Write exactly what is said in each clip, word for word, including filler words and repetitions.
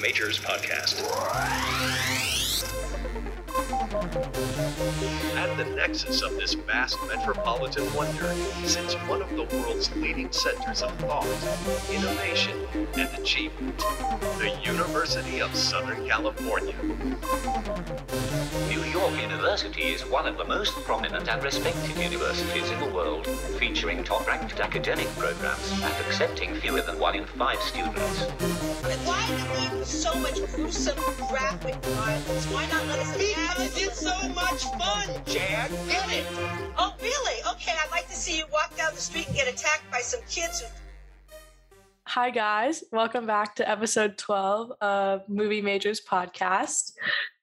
Majors Podcast. At the nexus of this vast metropolitan wonder sits one of the world's leading centers of thought, innovation, and achievement, the University of Southern California. New York University is one of the most prominent and respected universities in the world, featuring top-ranked academic programs and accepting fewer than one in five students. But why do we do so much gruesome graphic violence? Why not let us have it? It's so much fun, Jack! Get it! Oh, really? Okay, I'd like to see you walk down the street and get attacked by some kids who... Hi, guys. Welcome back to episode twelve of Movie Majors Podcast.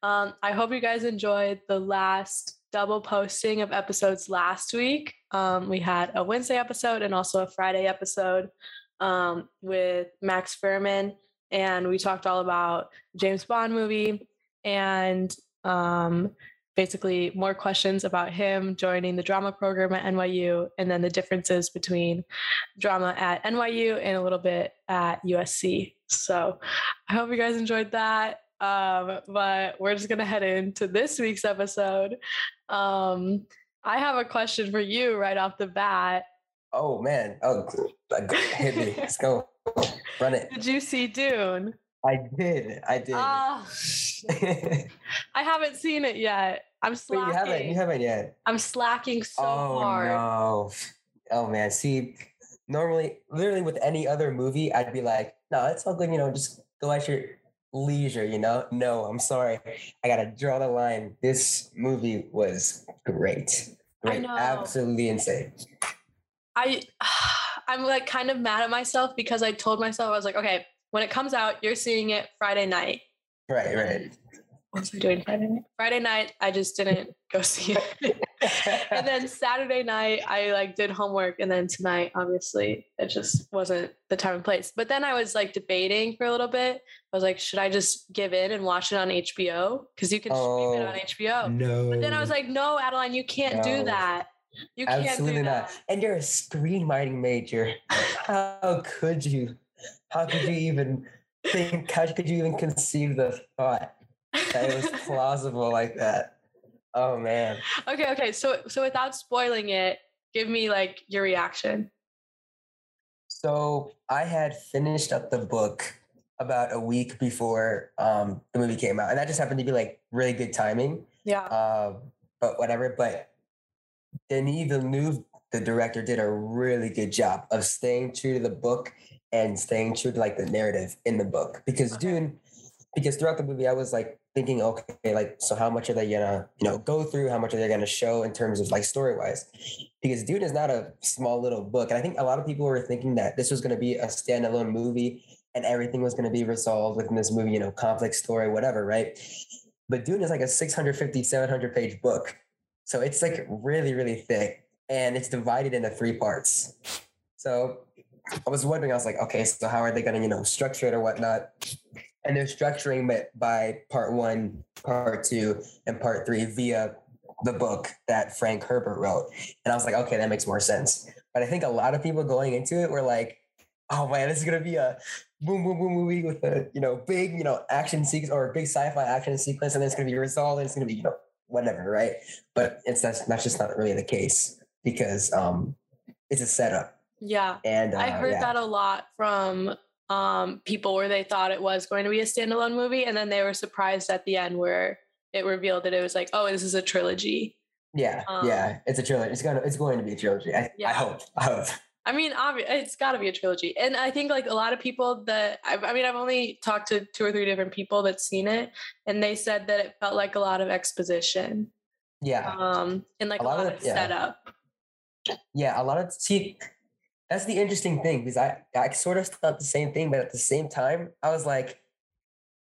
Um, I hope you guys enjoyed the last double posting of episodes last week. Um, we had a Wednesday episode and also a Friday episode um, with Max Furman, and we talked all about James Bond movie and um, basically more questions about him joining the drama program at N Y U and then the differences between drama at N Y U and a little bit at U S C. So I hope you guys enjoyed that. Um, but we're just going to head into this week's episode. Um, I have a question for you right off the bat. Oh, man. Oh, hit me. Let's go. Run it. Did you see Dune? I did. I did. Uh, I haven't seen it yet. I'm slacking. Wait, you haven't, you haven't yet. I'm slacking so oh, hard. Oh, no. Oh, man. See, normally, literally with any other movie, I'd be like, no, it's all good. You know, just go at your... leisure, you know? No, I'm sorry. I gotta draw the line. This movie was great. Great. I know. Absolutely insane. I, I'm like kind of mad at myself because I told myself, I was like, okay, when it comes out, you're seeing it Friday night. Right, right. What was I doing Friday night? Friday night, I just didn't go see it. And then Saturday night, I like did homework. And then tonight, obviously, it just wasn't the time and place. But then I was like debating for a little bit. I was like, should I just give in and watch it on H B O? Because you can oh, stream it on H B O. No. But then I was like, no, Adeline, you can't no. do that. You Absolutely can't do not. that. And you're a screenwriting major. How could you? How could you even think? How could you even conceive the thought that it was plausible like that? Oh man. Okay, okay. So so without spoiling it, give me like your reaction. So I had finished up the book about a week before um, the movie came out. And that just happened to be like really good timing. Yeah. Uh, but whatever. But Denis Villeneuve, the director, did a really good job of staying true to the book and staying true to like the narrative in the book. Because okay. Dune, because throughout the movie, I was like, thinking, okay, like, so how much are they gonna, you know, go through? How much are they gonna show in terms of like story-wise? Because Dune is not a small little book. And I think a lot of people were thinking that this was gonna be a standalone movie and everything was gonna be resolved within this movie, you know, conflict, story, whatever, right? But Dune is like a six hundred fifty, seven hundred page book. So it's like really, really thick and it's divided into three parts. So I was wondering, I was like, okay, so how are they gonna, you know, structure it or whatnot? And they're structuring it by part one, part two, and part three via the book that Frank Herbert wrote. And I was like, okay, that makes more sense. But I think a lot of people going into it were like, oh man, this is going to be a boom, boom, boom movie with a, you know, big, you know, action sequence or a big sci-fi action sequence. And then it's going to be resolved and it's going to be, you know, whatever, right? But it's that's, that's just not really the case because um, it's a setup. Yeah. And uh, I heard yeah. that a lot from... um people where they thought it was going to be a standalone movie and then they were surprised at the end where it revealed that it was like, oh, this is a trilogy. Yeah um, yeah it's a trilogy. It's gonna it's going to be a trilogy. I, yeah. I hope I hope I mean obviously it's got to be a trilogy. And I think like a lot of people that I've, I mean I've only talked to two or three different people that's seen it and they said that it felt like a lot of exposition yeah um and like a lot, a lot of, of yeah. setup yeah a lot of cheap. That's the interesting thing because I, I sort of thought the same thing, but at the same time, I was like,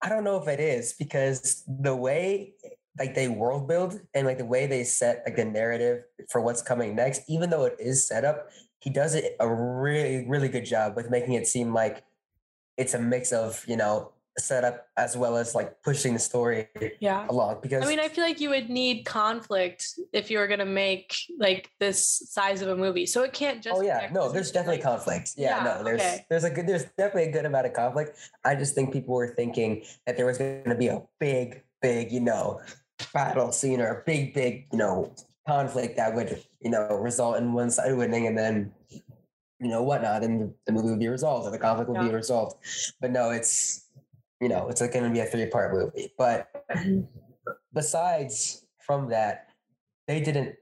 I don't know if it is because the way like they world build and like the way they set like the narrative for what's coming next, even though it is set up, he does it a really, really good job with making it seem like it's a mix of, you know, setup as well as like pushing the story yeah. along. Because I mean, I feel like you would need conflict if you were going to make like this size of a movie. So it can't just. Oh yeah, no, there's definitely like, conflict. Yeah, yeah, no, there's okay. there's a good, there's definitely a good amount of conflict. I just think people were thinking that there was going to be a big, big, you know, battle scene or a big, big, you know, conflict that would, you know, result in one side winning and then, you know, whatnot, and the movie would be resolved or the conflict would yeah. be resolved. But no, it's, you know, it's like going to be a three-part movie. But besides from that, they did an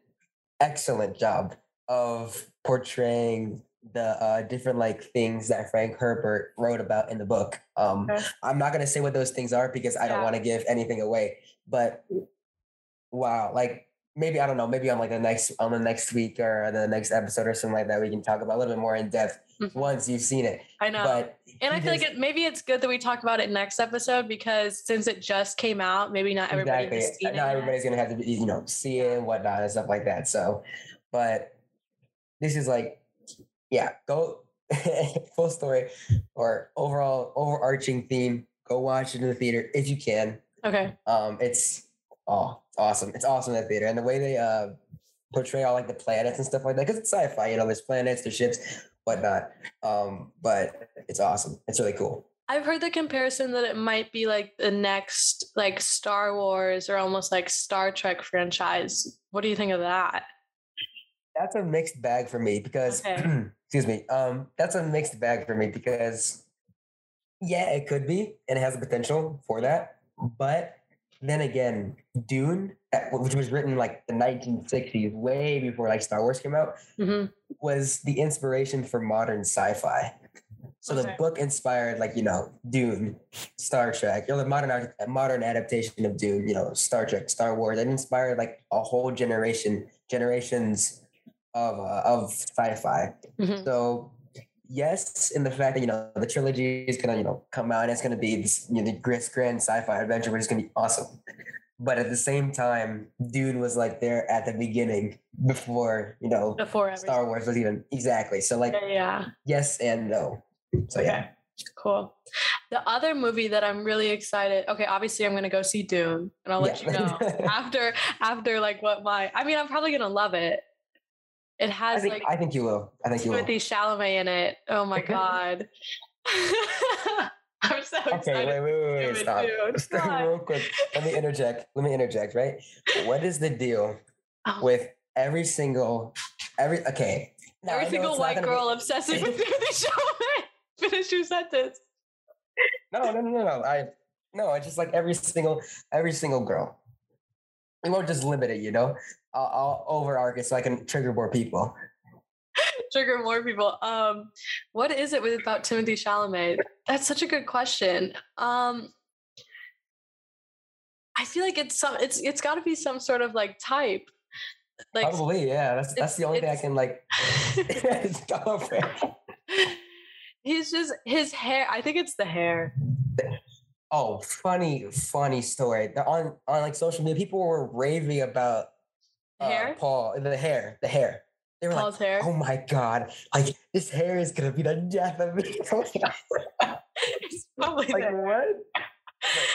excellent job of portraying the uh, different like things that Frank Herbert wrote about in the book. Um, okay. I'm not going to say what those things are because I yeah. don't want to give anything away. But wow, like maybe, I don't know, maybe on like the next on the next week or the next episode or something like that, we can talk about a little bit more in depth mm-hmm. once you've seen it. I know. But and I feel just, like it, maybe it's good that we talk about it next episode because since it just came out, maybe not everybody exactly. has seen not it. Not everybody's going to have to, you know, see it and whatnot and stuff like that. So, but this is like, yeah, go full story or overall overarching theme. Go watch it in the theater if you can. Okay. Um, it's oh awesome. It's awesome in the theater, and the way they uh portray all like the planets and stuff like that, because it's sci-fi, you know, there's planets, there's ships, whatnot. Um, but it's awesome. It's really cool. I've heard the comparison that it might be like the next like Star Wars or almost like Star Trek franchise. What do you think of that? That's a mixed bag for me because okay. excuse me. Um, that's a mixed bag for me because yeah, it could be, and it has the potential for that. But then again, Dune, which was written like the nineteen sixties, way before like Star Wars came out, mm-hmm. was the inspiration for modern sci-fi. So okay. the book inspired like, you know, Dune, Star Trek, you know, the modern modern adaptation of Dune, you know, Star Trek, Star Wars. It inspired like a whole generation, generations of uh, of sci-fi. Mm-hmm. So yes, in the fact that, you know, the trilogy is going to, you know, come out and it's going to be this, you know, the grand sci-fi adventure, which is going to be awesome. But at the same time, Dune was like there at the beginning before, you know, before Star Wars was even. Exactly. So like, yeah. yes and no. So okay. yeah. Cool. The other movie that I'm really excited. Okay, obviously I'm going to go see Dune and I'll let yeah. you know after, after like what my, I mean, I'm probably going to love it. It has I think, like I think you will. I think you will. Timothée Chalamet in it. Oh my god! I'm so excited. Okay, wait, wait, wait, wait, stop. stop. Real quick, let me interject. Let me interject. Right? What is the deal oh. with every single every? Okay. Now, every single white girl be... obsessing with Timothée Chalamet. Finish your sentence. No, no, no, no, no. I no. It's just like every single every single girl. We won't just limit it, you know. I'll, I'll overarch it so I can trigger more people. Trigger more people. Um, what is it with about Timothée Chalamet? That's such a good question. Um, I feel like it's some. It's it's got to be some sort of like type. Like, probably, yeah. That's that's the only thing I can like. He's just his hair. I think it's the hair. Oh, funny, funny story. On on like social media, people were raving about. Uh, hair? Paul, the hair, the hair. They were Paul's like, hair. Oh my god, like this hair is gonna be the death of me. It's probably like that. What?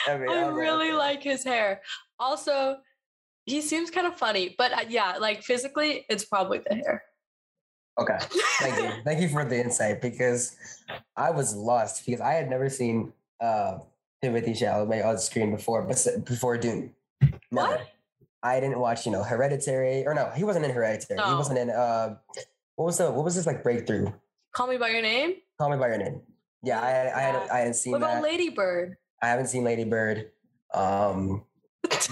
I, mean, I, I really know. Like his hair. Also, he seems kind of funny, but uh, yeah, like physically, it's probably the hair. Okay, thank you, thank you for the insight because I was lost because I had never seen uh, Timothée Chalamet on the screen before, but before Dune. Never. What? I didn't watch, you know, Hereditary, or no, he wasn't in Hereditary. No. He wasn't in, uh, what was the, what was this like breakthrough? Call Me by Your Name? Call Me by Your Name. Yeah, I, yeah. I, I, hadn't, I hadn't seen that. What about that. Lady Bird? I haven't seen Lady Bird. Um,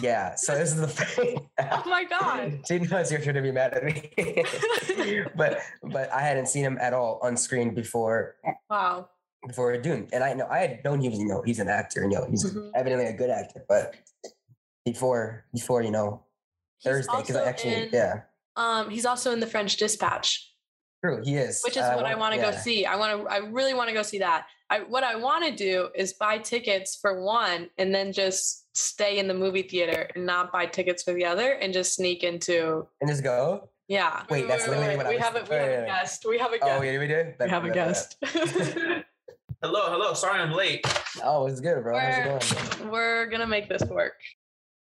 yeah, so this is the thing. Oh my God. Didn't know you're going to be mad at me. but but I hadn't seen him at all on screen before. Wow. Before Dune. And I know, I had known he was, you know, he's an actor, and you know, he's mm-hmm. evidently a good actor, but... Before, before you know, he's Thursday, because I actually, in, yeah. Um, he's also in the French Dispatch. True, he is. Which is uh, what I want to yeah. go see. I want to, I really want to go see that. I what I want to do is buy tickets for one, and then just stay in the movie theater and not buy tickets for the other, and just sneak into and just go. Yeah. Wait, wait that's wait, literally wait, what we I was. Have a, we wait, have wait, a wait. guest. We have a guest. Oh, yeah, we do. That, we have a guest. Hello, hello. Sorry I'm late. Oh, it's good, bro. We're, How's it going? We're going to make this work.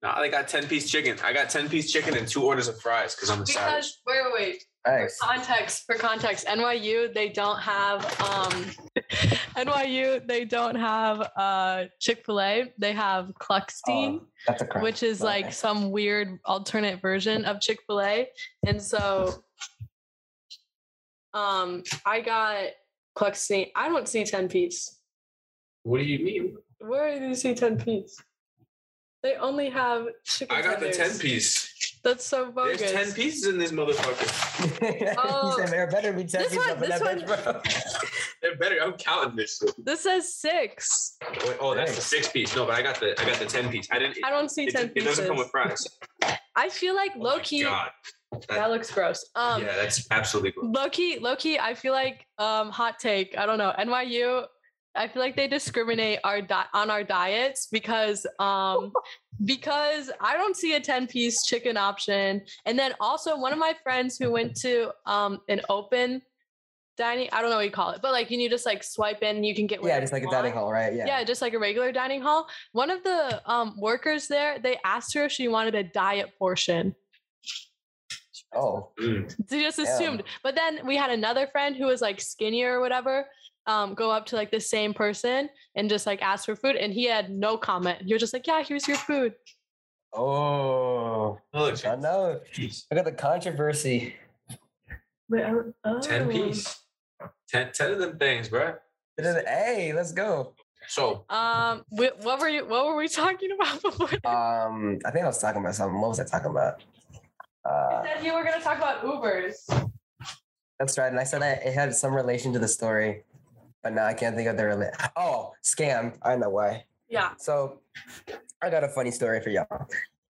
No, I got ten-piece chicken. I got ten-piece chicken and two orders of fries because I'm a savage. Wait, wait, wait. Nice. For context, for context, N Y U, they don't have, um, N Y U, they don't have uh, Chick-fil-A. They have Cluckstein, oh, which is like nice. Some weird alternate version of Chick-fil-A. And so um, I got Cluckstein. I don't see ten-piece. What do you mean? Where do you see ten-piece? They only have chicken I got tenders. The ten-piece. That's so bogus. There's ten pieces in this motherfucker. Oh, he said, there better be ten this pieces one, up in that one, bitch, bro. There better. I'm counting this. This says six. Wait, oh, that's the six-piece. No, but I got the I got the ten-piece. I didn't. I don't see it, ten it, pieces. It doesn't come with fries. I feel like oh low-key. God. That, that looks gross. Um, yeah, that's absolutely gross. Low-key, low-key, I feel like um, hot take. I don't know. N Y U... I feel like they discriminate our di- on our diets because um, because I don't see a ten-piece chicken option. And then also one of my friends who went to um, an open dining, I don't know what you call it, but like you need to just like swipe in and you can get whatever. Yeah, just like a dining hall, right? Yeah. Yeah, just like a regular dining hall. One of the um, workers there, they asked her if she wanted a diet portion. Oh. She just assumed. Yeah. But then we had another friend who was like skinnier or whatever. Um, go up to like the same person and just like ask for food, and he had no comment. He was just like, "Yeah, here's your food." Oh, oh I know. Look at the controversy. Wait, oh. Ten piece, ten, ten of them things, bro. Hey, let's go. So, um, we, what were you? What were we talking about before? Um, I think I was talking about something. What was I talking about? Uh, you said you were going to talk about Ubers. That's right, and I said that it had some relation to the story. But now I can't think of the relate. Oh, scam. I know why. Yeah. So I got a funny story for y'all.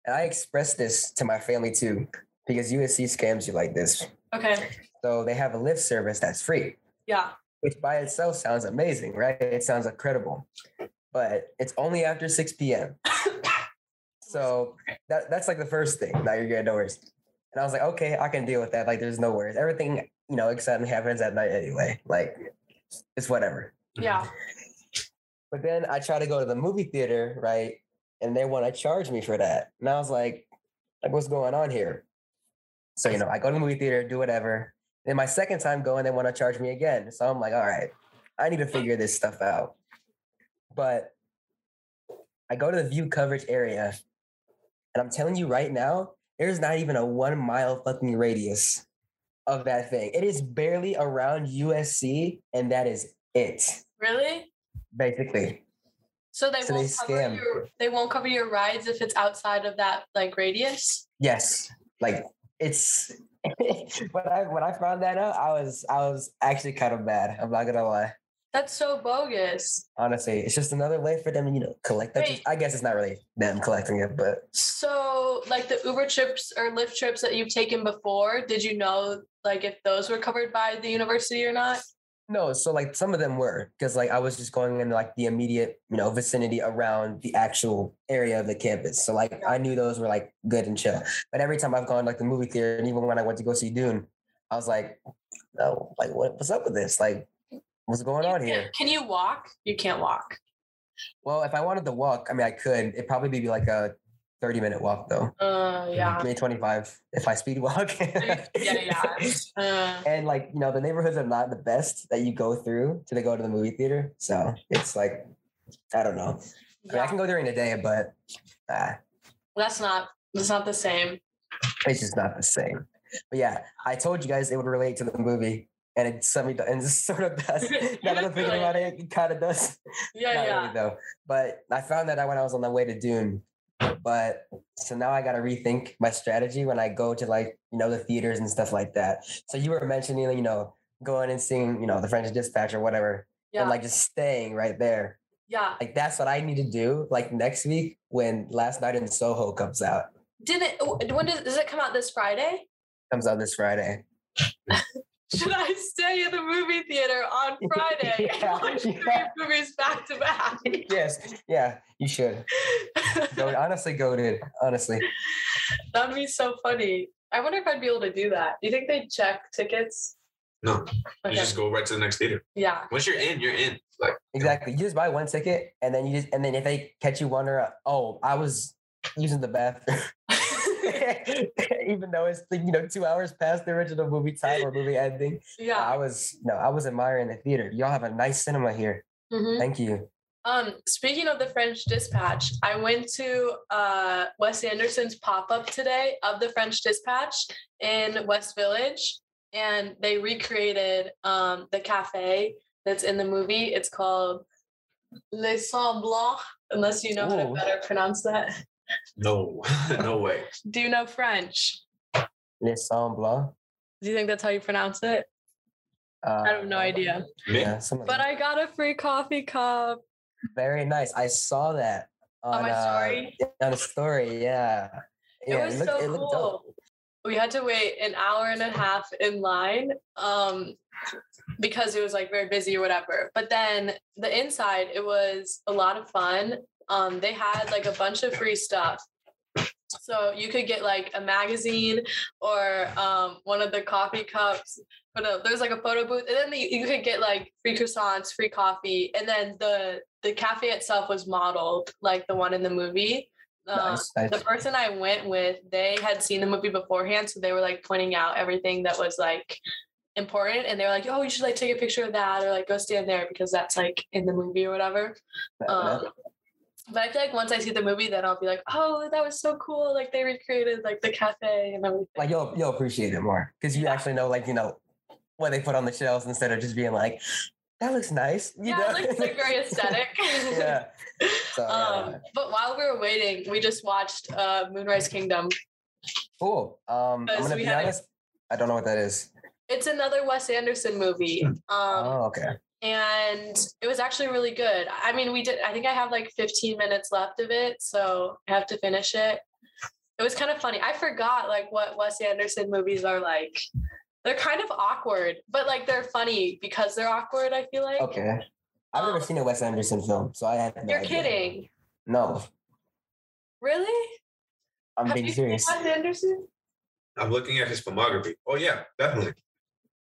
And I expressed this to my family too, because U S C scams you like this. Okay. So they have a Lyft service that's free. Yeah. Which by itself sounds amazing, right? It sounds incredible. But it's only after six p.m. So that, that's like the first thing. Now you're good, no worries. And I was like, okay, I can deal with that. Like there's no worries. Everything, you know, exciting happens at night anyway. Like it's whatever. Yeah. But then I try to go to the movie theater, right? And they want to charge me for that. And I was like, like, what's going on here? So, you know, I go to the movie theater, do whatever. Then my second time going, they want to charge me again. So I'm like, all right, I need to figure this stuff out. But I go to the view coverage area. And I'm telling you right now, there's not even a one mile fucking radius of that thing. It is barely around U S C, and that is it. Really? Basically. So they so won't they cover scam. your they won't cover your rides if it's outside of that like radius? Yes. Like it's when I when I found that out, I was I was actually kind of mad. I'm not gonna lie. That's so bogus. Honestly, it's just another way for them to, you know, collect that. Wait. I guess it's not really them collecting it, but. So, like the Uber trips or Lyft trips that you've taken before, did you know, like, if those were covered by the university or not? No. So, like, some of them were because, like, I was just going in, like, the immediate, you know, vicinity around the actual area of the campus. So, like, I knew those were, like, good and chill. But every time I've gone, like, the movie theater, and even when I went to go see Dune, I was like, no, like, what, what's up with this? Like, what's going on here? Can you walk? You can't walk. Well, if I wanted to walk, I mean, I could. It'd probably be like a thirty-minute walk, though. Uh, yeah. Maybe twenty-five if I speed walk. yeah, yeah. Uh, and like, you know, the neighborhoods are not the best that you go through to go to the movie theater. So it's like, I don't know. Yeah. I mean, I can go during the day, but uh, that's not. That's not the same. It's just not the same. But yeah, I told you guys it would relate to the movie. And it suddenly and it sort of does. Now that I'm thinking about it, it kind of does. Yeah, Not yeah. Really though. But I found that out when I was on the way to Dune. But so now I got to rethink my strategy when I go to like, you know, the theaters and stuff like that. So you were mentioning, you know, going and seeing, you know, the French Dispatch or whatever. Yeah. And like just staying right there. Yeah. Like that's what I need to do like next week when Last Night in Soho comes out. Did it, when does, does it come out this Friday? Comes out this Friday. Should I stay in the movie theater on Friday yeah, and watch yeah. three movies back to back? Yes. Yeah, you should. Go, honestly, go, dude. Honestly. That would be so funny. I wonder if I'd be able to do that. Do you think they'd check tickets? No. Okay. You just go right to the next theater. Yeah. Once you're in, you're in. Like Exactly. You just buy one ticket, and then you just, and then if they catch you wondering, oh, I was using the bathroom, even though it's, you know, two hours past the original movie time or movie ending. Yeah. I was, no, I was admiring the theater. Y'all have a nice cinema here. Mm-hmm. Thank you. Um, speaking of the French Dispatch, I went to uh, Wes Anderson's pop-up today of the French Dispatch in West Village, and they recreated um, the cafe that's in the movie. It's called Les Samblants, unless you know Ooh. How to better pronounce that. No, no way. Do you know French? Les Samblants. Do you think that's how you pronounce it? Uh, I have no idea. Yeah, but I got a free coffee cup. Very nice. I saw that on, on my story. Uh, on a story, yeah. yeah it was it looked, so it cool. Dope. We had to wait an hour and a half in line um, because it was like very busy or whatever. But then the inside, it was a lot of fun. Um, they had like a bunch of free stuff. So you could get like a magazine or um, one of the coffee cups. But no, there's like a photo booth, and then the, you could get like free croissants, free coffee, and then the the cafe itself was modeled like the one in the movie. Um, nice, nice. The person I went with, they had seen the movie beforehand, so they were like pointing out everything that was like important, and they were like, "Oh, you should like take a picture of that, or like go stand there because that's like in the movie or whatever." Um, But I feel like once I see the movie, then I'll be like, oh, that was so cool. Like they recreated like the cafe and everything. Like you'll, you'll appreciate it more because you actually know, like, you know, what they put on the shelves instead of just being like, that looks nice. You yeah, know? It looks like very aesthetic. yeah. So, yeah. Um, but while we were waiting, we just watched uh, Moonrise Kingdom. Cool. Um, I'm going to be honest. A- I don't know what that is. It's another Wes Anderson movie. Um, oh, okay. And it was actually really good. I mean, we did, I think I have like fifteen minutes left of it, so I have to finish it. It was kind of funny. I forgot like what Wes Anderson movies are like. They're kind of awkward, but like they're funny because they're awkward, I feel like. Okay. I've um, never seen a Wes Anderson film, so I have no You're idea. Kidding. No. Really? I'm have being you serious. Seen Wes Anderson? I'm looking at his filmography. Oh, yeah, definitely.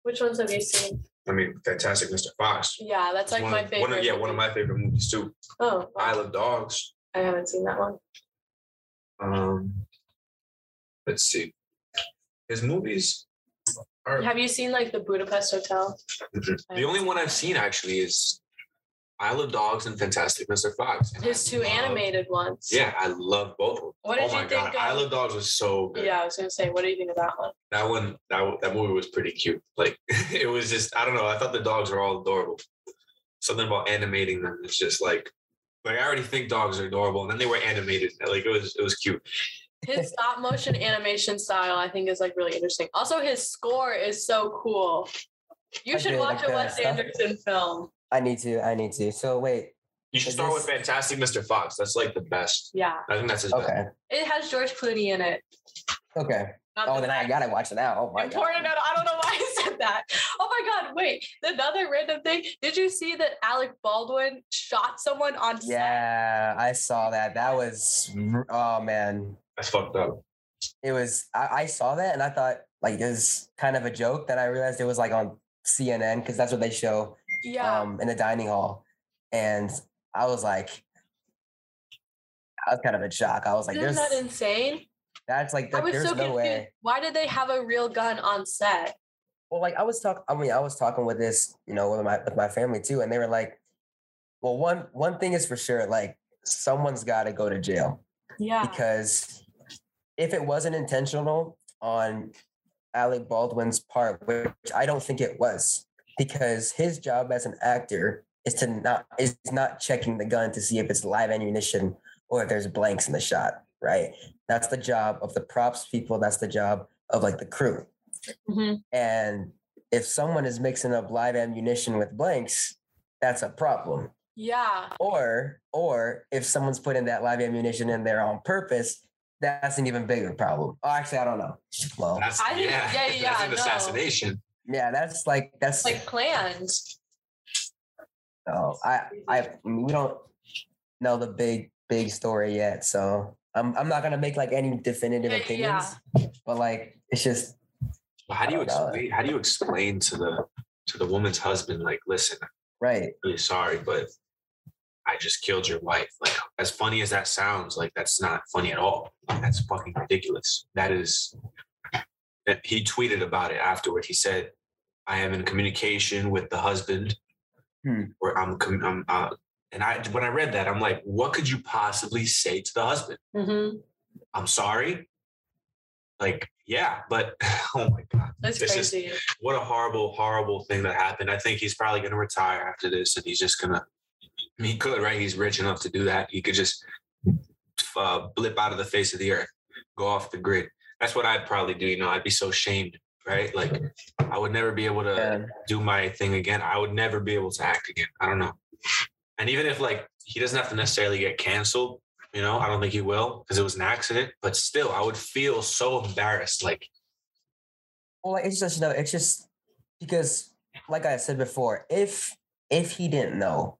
Which ones have you seen? I mean, Fantastic Mister Fox. Yeah, that's like my favorite. One of, yeah, one of my favorite movies too. Oh, wow. Isle of Dogs. I haven't seen that one. Um, let's see. His movies are. Have you seen like The Budapest Hotel? The only one I've seen actually is Isle of Dogs and Fantastic Mister Fox. And his I two love, animated ones. Yeah, I love both of them. What did oh you my think? God. Of... Isle of Dogs was so good. Yeah, I was gonna say, what do you think of that one? That one, that that movie was pretty cute. Like it was just, I don't know. I thought the dogs were all adorable. Something about animating them. It's just like, like I already think dogs are adorable, and then they were animated. Like it was, it was cute. His stop motion animation style, I think, is like really interesting. Also, his score is so cool. You I should really watch like a Wes Anderson film. I need to. I need to. So wait. You should start this... with Fantastic Mister Fox. That's like the best. Yeah. I think that's his okay. best. It has George Clooney in it. Okay. Not oh, then I gotta watch it now. Oh my important god. Important. I don't know why I said that. Oh my god. Wait. Another random thing. Did you see that Alec Baldwin shot someone on set? Yeah, I saw that. That was. Oh man. That's fucked up. It was. I, I saw that and I thought like it was kind of a joke. Then I realized it was like on C N N because that's what they show. Yeah. Um, in the dining hall. And I was like, I was kind of in shock. I was like, isn't that insane? That's like, the, I was there's so no confused. Way. Why did they have a real gun on set? Well, like I was talking, I mean, I was talking with this, you know, with my, with my family too. And they were like, well, one, one thing is for sure. Like someone's got to go to jail. Yeah. Because if it wasn't intentional on Alec Baldwin's part, which I don't think it was, because his job as an actor is to not is not checking the gun to see if it's live ammunition or if there's blanks in the shot, right? That's the job of the props people. That's the job of like the crew. Mm-hmm. And if someone is mixing up live ammunition with blanks, that's a problem. Yeah. Or or if someone's putting that live ammunition in there on purpose, that's an even bigger problem. Oh, actually, I don't know. Well, that's, I think, yeah, yeah, yeah, that's an no. assassination. Yeah, that's like that's like planned. Oh, I, I, we don't know the big, big story yet, so I'm, I'm not gonna make like any definitive opinions. Yeah. But like, it's just. Well, how do you explain? Know. How do you explain to the to the woman's husband? Like, listen, right? I'm really sorry, but I just killed your wife. Like, as funny as that sounds, like, that's not funny at all. That's fucking ridiculous. That is, that he tweeted about it afterward. He said, I am in communication with the husband hmm. or I'm, I'm uh, and I, when I read that, I'm like, what could you possibly say to the husband? Mm-hmm. I'm sorry. Like, yeah, but oh my God, that's this crazy. Is, what a horrible, horrible thing that happened. I think he's probably going to retire after this, and he's just going to, he could, right? He's rich enough to do that. He could just uh, blip out of the face of the earth, go off the grid. That's what I'd probably do. You know, I'd be so shamed, right? Like, I would never be able to yeah. do my thing again. I would never be able to act again. I don't know. And even if, like, he doesn't have to necessarily get canceled, you know, I don't think he will, because it was an accident, but still, I would feel so embarrassed. Like, well, it's just, no, it's just because, like I said before, if, if he didn't know,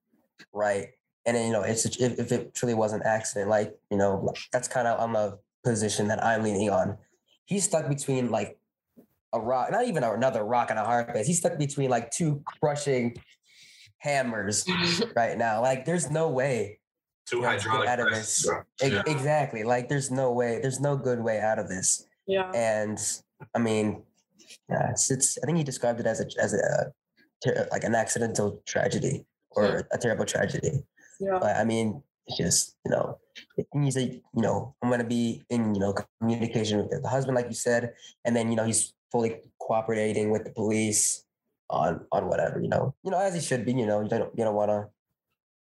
right. And then, you know, it's, if, if it truly was an accident, like, you know, that's kind of, I'm a position that I'm leaning on. He's stuck between like a rock, not even another rock and a hard place. He's stuck between like two crushing hammers right now. Like, there's no way. Two hydraulic out of this. Yeah. Exactly. Like, there's no way, there's no good way out of this. Yeah. And I mean, yeah, it's, it's, I think he described it as a, as a, ter- like an accidental tragedy. Or a terrible tragedy. Yeah. But I mean, it's just, you know, he's like, you know, I'm going to be in, you know, communication with the husband, like you said. And then, you know, he's fully cooperating with the police on, on whatever, you know, you know, as he should be, you know, you don't, you don't want to,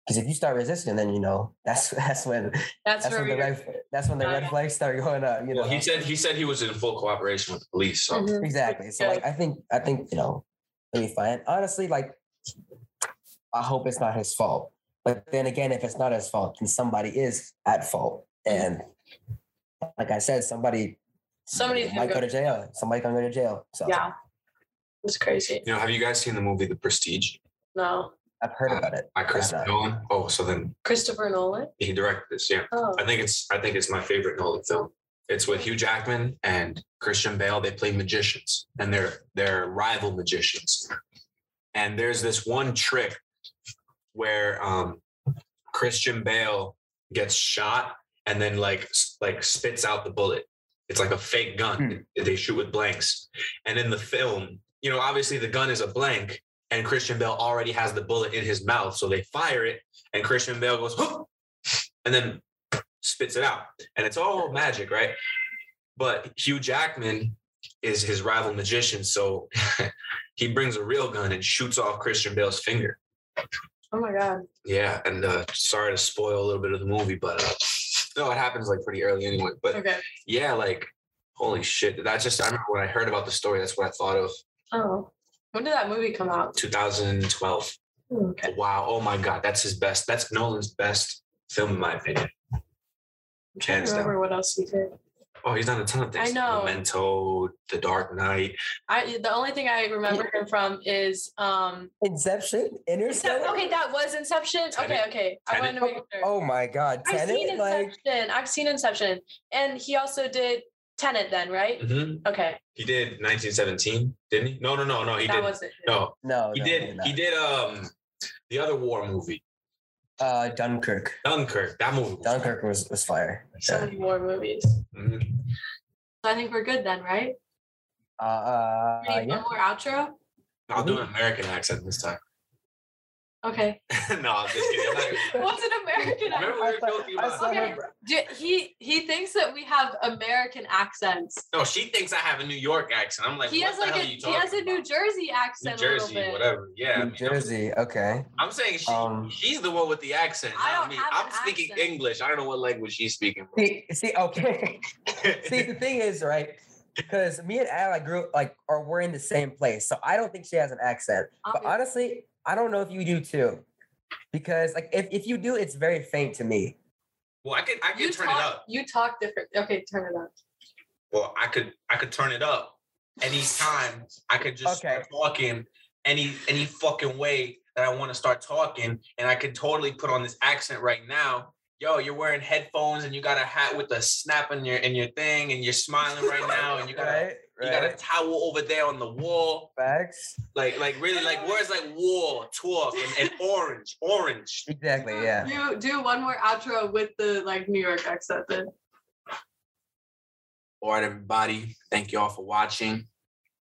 because if you start resisting, then, you know, that's, that's when, that's, that's when the red, that's when the red flags start going up. You know, well, he said, he said he was in full cooperation with the police. So. Mm-hmm. Exactly. So like, I think, I think, you know, it'll be fine. Honestly, like, I hope it's not his fault. But then again, if it's not his fault, then somebody is at fault. And like I said, somebody somebody might go, go to jail. Somebody can go to jail. So yeah. It's crazy. You know, have you guys seen the movie The Prestige? No. I've heard uh, about it. By Christopher Nolan. Oh, so then Christopher Nolan? He directed this, yeah. Oh. I think it's I think it's my favorite Nolan film. It's with Hugh Jackman and Christian Bale. They play magicians, and they're they're rival magicians. And there's this one trick where um, Christian Bale gets shot and then like like spits out the bullet. It's like a fake gun. Mm. They shoot with blanks. And in the film, you know, obviously the gun is a blank and Christian Bale already has the bullet in his mouth. So they fire it and Christian Bale goes, "Hoop!" and then spits it out. And it's all magic, right? But Hugh Jackman is his rival magician. So he brings a real gun and shoots off Christian Bale's finger. Oh my God. Yeah. And uh, sorry to spoil a little bit of the movie, but uh, no, it happens like pretty early anyway. But okay. Yeah, like, holy shit. That's just, I remember when I heard about the story, that's what I thought of. Oh. When did that movie come out? twenty twelve. Okay. Wow. Oh my God. That's his best. That's Nolan's best film, in my opinion. I'm trying Hands to remember down. What else he did. Oh, he's done a ton of things. I know. Memento, The Dark Knight. I the only thing I remember him from is um, Inception, Interstellar. Okay, that was Inception. Tenet. Okay, okay. Tenet. I wanted to make sure. Oh my God, Tenet. I've seen Inception. Like... I've seen Inception, and he also did Tenet. Then right? Mm-hmm. Okay. He did nineteen seventeen, didn't he? No, no, no, no. He that didn't. Wasn't no, no. He no, did. He did um the other war movie. Uh, Dunkirk. Dunkirk. That movie. Was Dunkirk fire. was was fire. So many more movies. Mm-hmm. So I think we're good then, right? Uh, uh Ready, yeah. One more outro. I'll do an American accent this time. Okay. No, I'm just kidding. I'm not even... What's an American accent? Remember we were talking about? Okay. Do, he he thinks that we have American accents. No, she thinks I have a New York accent. I'm like, he what has the like hell a, are you talking he has a New Jersey accent. New Jersey, a bit. Whatever. Yeah. New I mean, Jersey. I'm, okay. I'm saying she, um, she's the one with the accent. I don't I mean, have I'm an speaking accent. English. I don't know what language she's speaking. See, see, okay. See, the thing is, right. Because me and Alec grew like, or we're in the same place, so I don't think she has an accent. Obviously. But honestly, I don't know if you do too, because like if, if you do, it's very faint to me. Well, I could I could you turn talk, it up. You talk different. Okay, turn it up. Well, I could I could turn it up anytime. I could just okay. start talking any any fucking way that I want to start talking, and I could totally put on this accent right now, yo, you're wearing headphones and you got a hat with a snap in your in your thing and you're smiling right now and you got right, a, right. you got a towel over there on the wall. Facts. Like like really like words like wall, talk, and, and orange, orange. Exactly. Yeah. Do do one more outro with the like New York accent then. All right, everybody. Thank you all for watching.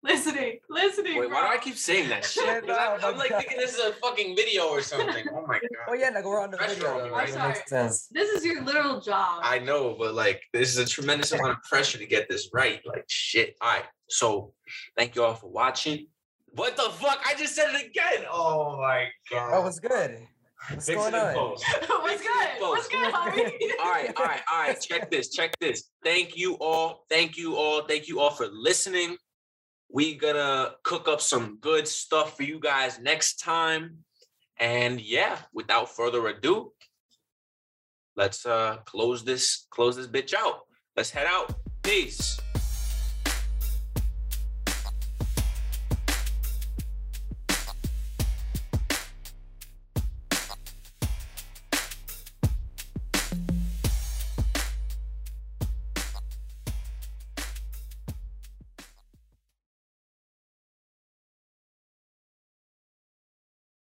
Listening, listening. Wait, bro. Why do I keep saying that shit? Yeah, no, I'm, I'm like thinking this is a fucking video or something. Oh my god. Oh yeah, like we're on the pressure video. Though, right? Sorry. Makes sense. This is your literal job. I know, but like this is a tremendous amount of pressure to get this right. Like shit. All right. So thank you all for watching. What the fuck? I just said it again. Oh my god. That was good. What's going on? What's good? What's good, homie? All right, all right, all right. Check this. Check this. Thank you all. Thank you all. Thank you all for listening. We gonna cook up some good stuff for you guys next time. And yeah, without further ado, let's uh, close this, close this bitch out. Let's head out. Peace.